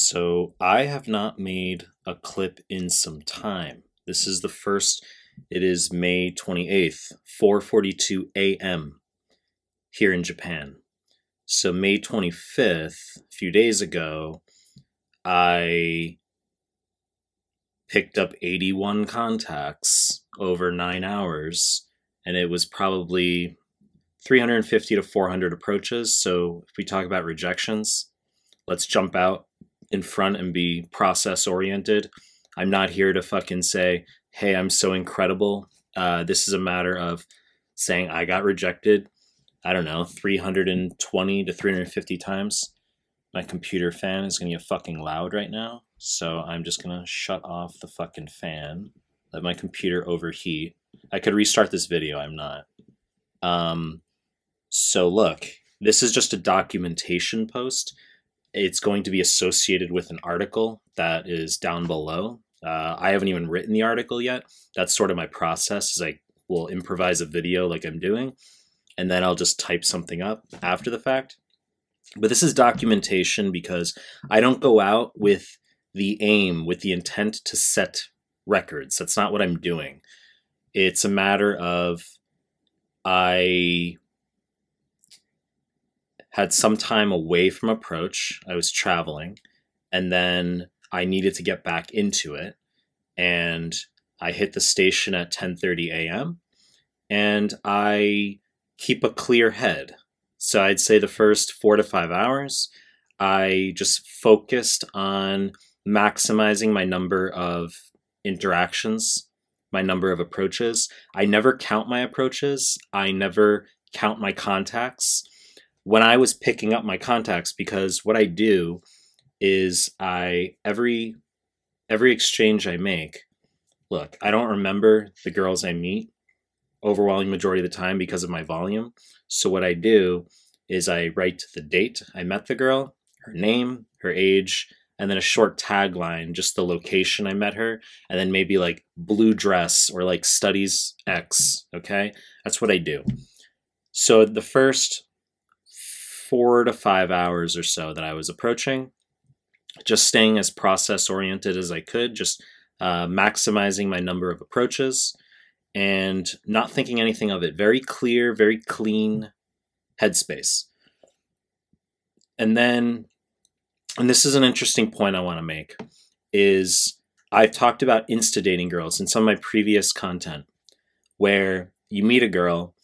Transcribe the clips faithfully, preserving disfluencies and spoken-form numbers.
So I have not made a clip in some time. This is the first. It is May twenty-eighth, four forty-two a.m. here in Japan. So May twenty-fifth, a few days ago, I picked up eighty-one contacts over nine hours, and it was probably three fifty to four hundred approaches. So if we talk about rejections, let's jump out in front and be process oriented. I'm not here to fucking say, hey, I'm so incredible. Uh, this is a matter of saying I got rejected, I don't know, three twenty to three fifty times. My computer fan is going to get fucking loud right now. So I'm just going to shut off the fucking fan. Let my computer overheat. I could restart this video. I'm not. Um, so look, this is just a documentation post. It's going to be associated with an article that is down below. Uh, I haven't even written the article yet. That's sort of my process, is I will improvise a video like I'm doing, and then I'll just type something up after the fact. But this is documentation because I don't go out with the aim, with the intent to set records. That's not what I'm doing. It's a matter of I had some time away from approach. I was traveling, and then I needed to get back into it, and I hit the station at ten thirty a.m. and I keep a clear head. So I'd say the first four to five hours, I just focused on maximizing my number of interactions, my number of approaches. I never count my approaches. I never count my contacts. When I was picking up my contacts, because what I do is I every every exchange I make, look, I don't remember the girls I meet overwhelming majority of the time because of my volume. So what I do is I write the date I met the girl, her name, her age, and then a short tagline, just the location I met her, and then maybe like blue dress or like studies X, okay? That's what I do. So the first four to five hours or so that I was approaching, just staying as process-oriented as I could, just uh, maximizing my number of approaches and not thinking anything of it. Very clear, very clean headspace. And then, and this is an interesting point I want to make, is I've talked about insta-dating girls in some of my previous content, where you meet a girl,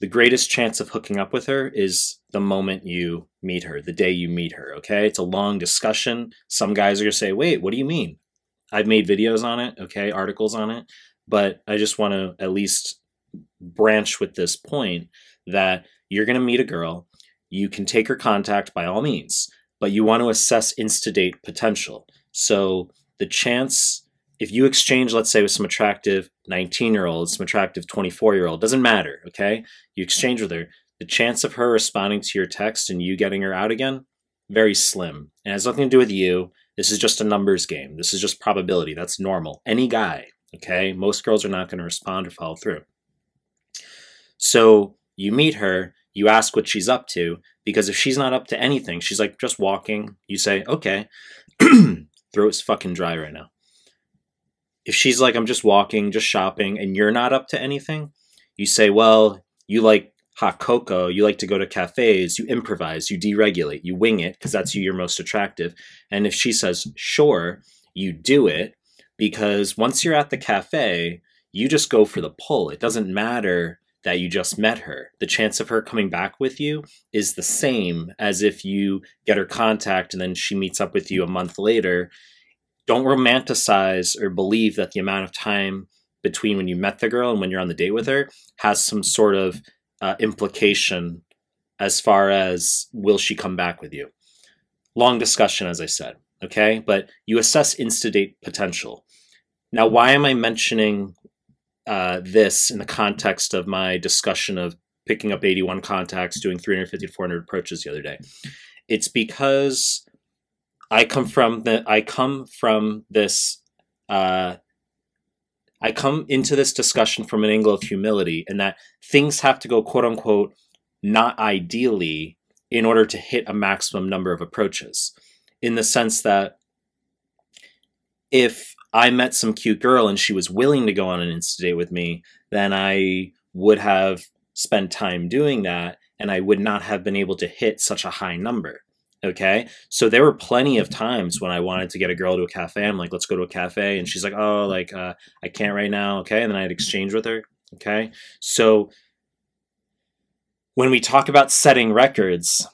the greatest chance of hooking up with her is the moment you meet her, the day you meet her, okay? It's a long discussion. Some guys are going to say, wait, what do you mean? I've made videos on it, okay, articles on it, but I just want to at least branch with this point that you're going to meet a girl. You can take her contact by all means, but you want to assess insta-date potential. So the chance, if you exchange, let's say, with some attractive nineteen-year-old, some attractive twenty-four-year-old, doesn't matter, okay? You exchange with her. The chance of her responding to your text and you getting her out again, very slim. It has nothing to do with you. This is just a numbers game. This is just probability. That's normal. Any guy, okay? Most girls are not going to respond or follow through. So you meet her, you ask what she's up to, because if she's not up to anything, she's like just walking, you say, okay, throat's fucking dry right now. If she's like, I'm just walking, just shopping, and you're not up to anything, you say, well, you like hot cocoa, you like to go to cafes, you improvise, you deregulate, you wing it, because that's you, you're most attractive. And if she says, sure, you do it, because once you're at the cafe, you just go for the pull. It doesn't matter that you just met her. The chance of her coming back with you is the same as if you get her contact and then she meets up with you a month later. Don't romanticize or believe that the amount of time between when you met the girl and when you're on the date with her has some sort of uh, implication as far as will she come back with you. Long discussion, as I said, okay? But you assess insta-date potential. Now, why am I mentioning uh, this in the context of my discussion of picking up eighty-one contacts, doing three fifty to four hundred approaches the other day? It's because I come from the, I come from this, uh, I come into this discussion from an angle of humility, and that things have to go, quote unquote, not ideally in order to hit a maximum number of approaches. in the sense that if I met some cute girl and she was willing to go on an Insta date with me, then I would have spent time doing that, and I would not have been able to hit such a high number. Okay. So there were plenty of times when I wanted to get a girl to a cafe. I'm like, let's go to a cafe. And she's like, oh, like, uh, I can't right now. Okay. And then I'd exchange with her. Okay. So when we talk about setting records,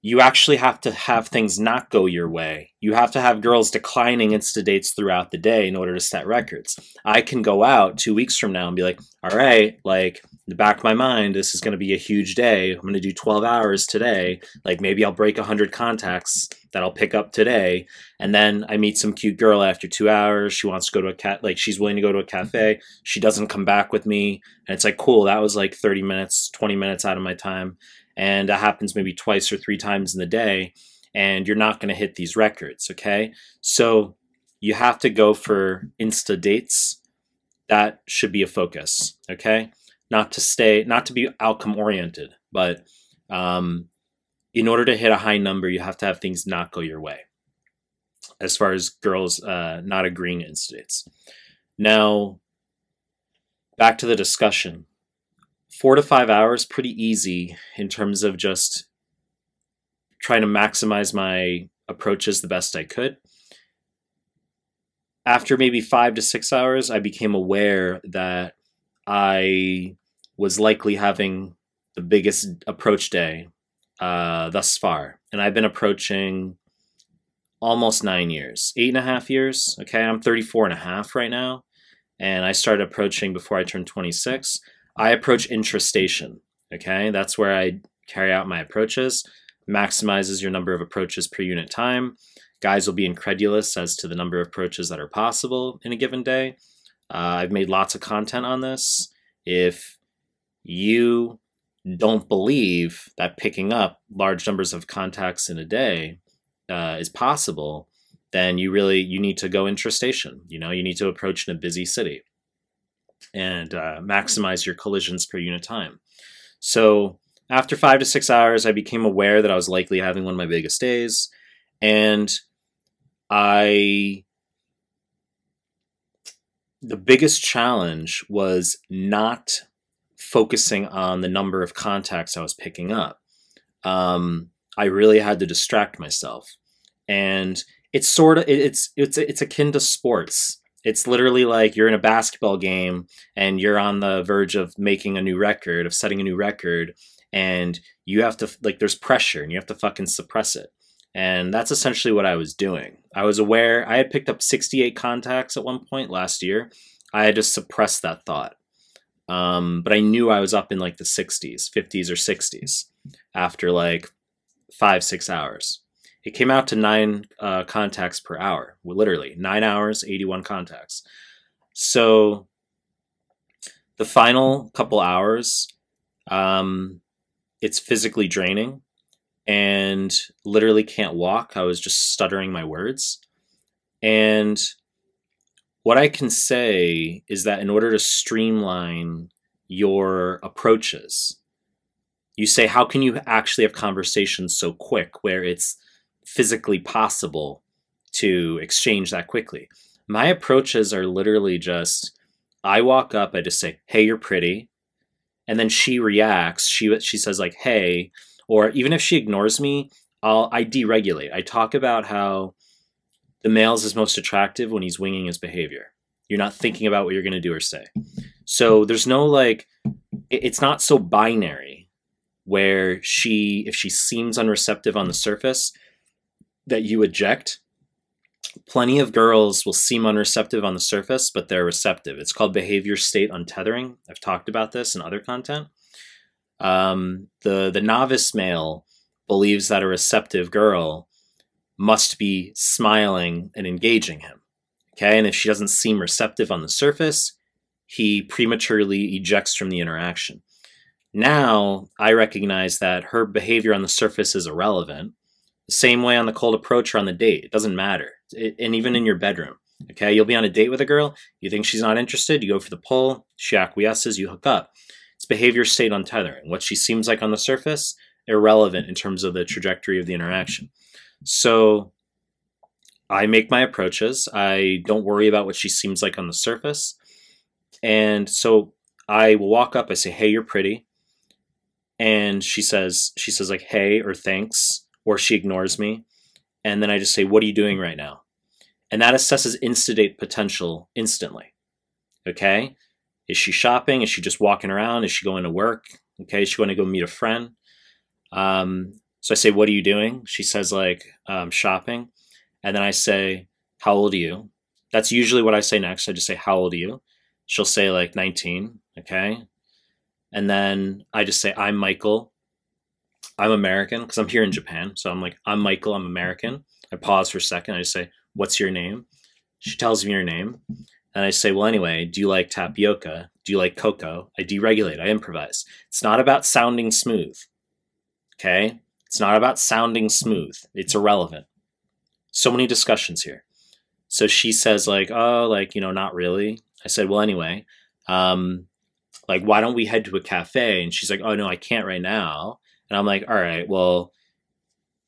you actually have to have things not go your way. You have to have girls declining Insta dates throughout the day in order to set records. I can go out two weeks from now and be like, all right, like in the back of my mind, this is going to be a huge day. I'm going to do twelve hours today. Like maybe I'll break one hundred contacts that I'll pick up today. And then I meet some cute girl after two hours. She wants to go to a cat, like she's willing to go to a cafe. She doesn't come back with me. And it's like, cool, that was like thirty minutes, twenty minutes out of my time. And that happens maybe twice or three times in the day, and you're not going to hit these records, okay? So you have to go for Insta dates. That should be a focus, okay? Not to stay, not to be outcome oriented, but um, in order to hit a high number, you have to have things not go your way as far as girls uh, not agreeing to Insta dates. Now, back to the discussion. Four to five hours, pretty easy in terms of just trying to maximize my approaches the best I could. After maybe five to six hours, I became aware that I was likely having the biggest approach day uh, thus far. And I've been approaching almost nine years, eight and a half years. Okay, I'm thirty-four and a half right now. And I started approaching before I turned twenty-six. I approach intrastation, okay? That's where I carry out my approaches. Maximizes your number of approaches per unit time. Guys will be incredulous as to the number of approaches that are possible in a given day. Uh, I've made lots of content on this. If you don't believe that picking up large numbers of contacts in a day uh, is possible, then you really, you need to go intrastation. You know, you need to approach in a busy city and uh, maximize your collisions per unit time. So after five to six hours, I became aware that I was likely having one of my biggest days. And I, the biggest challenge was not focusing on the number of contacts I was picking up. Um, I really had to distract myself. And it's sort of, it, it's, it's, it's akin to sports. It's literally like you're in a basketball game and you're on the verge of making a new record, of setting a new record, and you have to, like, there's pressure and you have to fucking suppress it. And that's essentially what I was doing. I was aware I had picked up sixty-eight contacts at one point last year. I had to suppress that thought. Um, but I knew I was up in like the sixties, fifties or sixties after like five, six hours. It came out to nine uh, contacts per hour, literally nine hours, eighty-one contacts. So the final couple hours, um, it's physically draining and literally can't walk. I was just stuttering my words. And what I can say is that in order to streamline your approaches, you say, how can you actually have conversations so quick where it's physically possible to exchange that quickly? My approaches are literally just, I walk up, I just say, hey, you're pretty. And then she reacts. She she says like, hey, or even if she ignores me, I'll, I deregulate. I talk about how the male's is most attractive when he's winging his behavior. You're not thinking about what you're going to do or say. So there's no like, it, it's not so binary where she, if she seems unreceptive on the surface, that you eject. Plenty of girls will seem unreceptive on the surface, but they're receptive. It's called behavior state untethering. I've talked about this in other content. Um, the, the novice male believes that a receptive girl must be smiling and engaging him. Okay. And if she doesn't seem receptive on the surface, he prematurely ejects from the interaction. Now I recognize that her behavior on the surface is irrelevant. The same way on the cold approach or on the date. It doesn't matter. It, and even in your bedroom, okay? You'll be on a date with a girl. You think she's not interested. You go for the pull. She acquiesces. You hook up. It's behavior state untethering. What she seems like on the surface, irrelevant in terms of the trajectory of the interaction. So I make my approaches. I don't worry about what she seems like on the surface. And so I will walk up, I say, hey, you're pretty. And she says, she says like, hey, or thanks, or she ignores me. And then I just say, what are you doing right now? And that assesses insta-date potential instantly. Okay. Is she shopping? Is she just walking around? Is she going to work? Okay. Is she going to go meet a friend? Um, so I say, what are you doing? She says like, um, shopping. And then I say, how old are you? That's usually what I say next. I just say, how old are you? She'll say like nineteen. Okay. And then I just say, I'm Michael. I'm American, because I'm here in Japan. So I'm like, I'm Michael. I'm American. I pause for a second. I just say, what's your name? She tells me her name. And I say, well, anyway, do you like tapioca? Do you like cocoa? I deregulate. I improvise. It's not about sounding smooth. Okay. It's not about sounding smooth. It's irrelevant. So many discussions here. So she says like, oh, like, you know, not really. I said, well, anyway, um, like, why don't we head to a cafe? And she's like, oh, no, I can't right now. And I'm like, all right, well,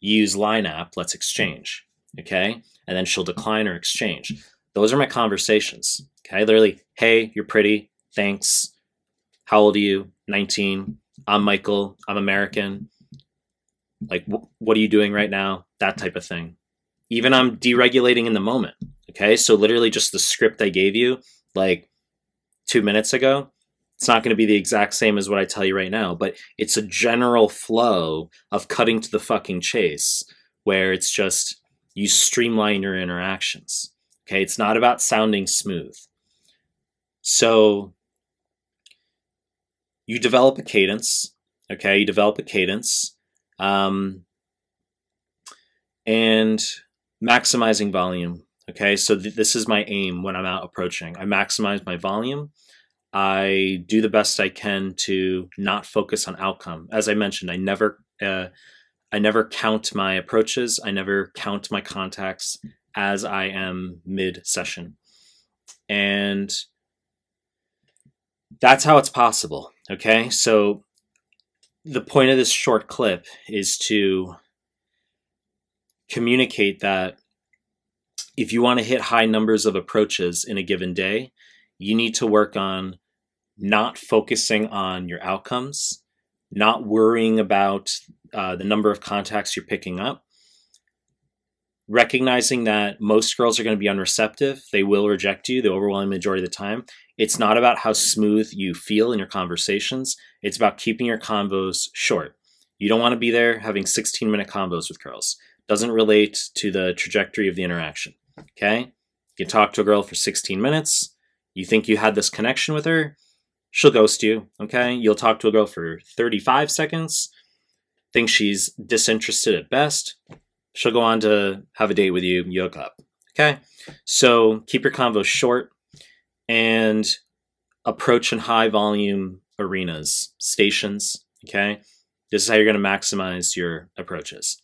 use Line app. Let's exchange. Okay. And then she'll decline or exchange. Those are my conversations. Okay. Literally, hey, you're pretty. Thanks. How old are you? nineteen. I'm Michael. I'm American. Like, wh- what are you doing right now? That type of thing. Even I'm deregulating in the moment. Okay. So literally just the script I gave you like two minutes ago, it's not going to be the exact same as what I tell you right now, but it's a general flow of cutting to the fucking chase where it's just you streamline your interactions. Okay. It's not about sounding smooth. So you develop a cadence. Okay. You develop a cadence. Um, and maximizing volume. Okay. So th- this is my aim when I'm out approaching. I maximize my volume. I do the best I can to not focus on outcome. As I mentioned, I never, uh, I never count my approaches. I never count my contacts as I am mid session. And that's how it's possible. Okay. So the point of this short clip is to communicate that if you want to hit high numbers of approaches in a given day, you need to work on not focusing on your outcomes, not worrying about uh, the number of contacts you're picking up, recognizing that most girls are going to be unreceptive. They will reject you the overwhelming majority of the time. It's not about how smooth you feel in your conversations. It's about keeping your convos short. You don't want to be there having sixteen minute convos with girls. Doesn't relate to the trajectory of the interaction. Okay. You can talk to a girl for sixteen minutes. You think you had this connection with her. She'll ghost you. Okay. You'll talk to a girl for thirty-five seconds. Think she's disinterested at best. She'll go on to have a date with you. You hook up. Okay. So keep your convo short and approach in high volume arenas, stations. Okay. This is how you're going to maximize your approaches.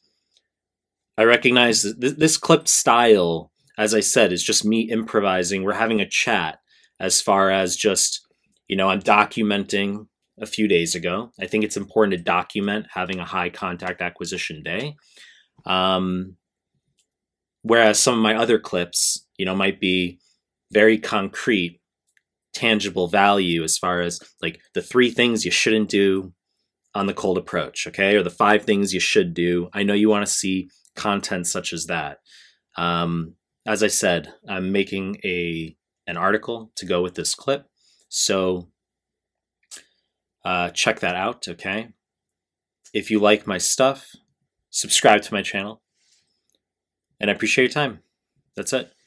I recognize th- this clip style, as I said, is just me improvising. We're having a chat as far as just, you know, I'm documenting a few days ago. I think it's important to document having a high contact acquisition day. Um, whereas some of my other clips, you know, might be very concrete, tangible value as far as like the three things you shouldn't do on the cold approach, okay? Or the five things you should do. I know you want to see content such as that. Um, as I said, I'm making a an article to go with this clip. So uh, check that out, okay? If you like my stuff, subscribe to my channel. And I appreciate your time. That's it.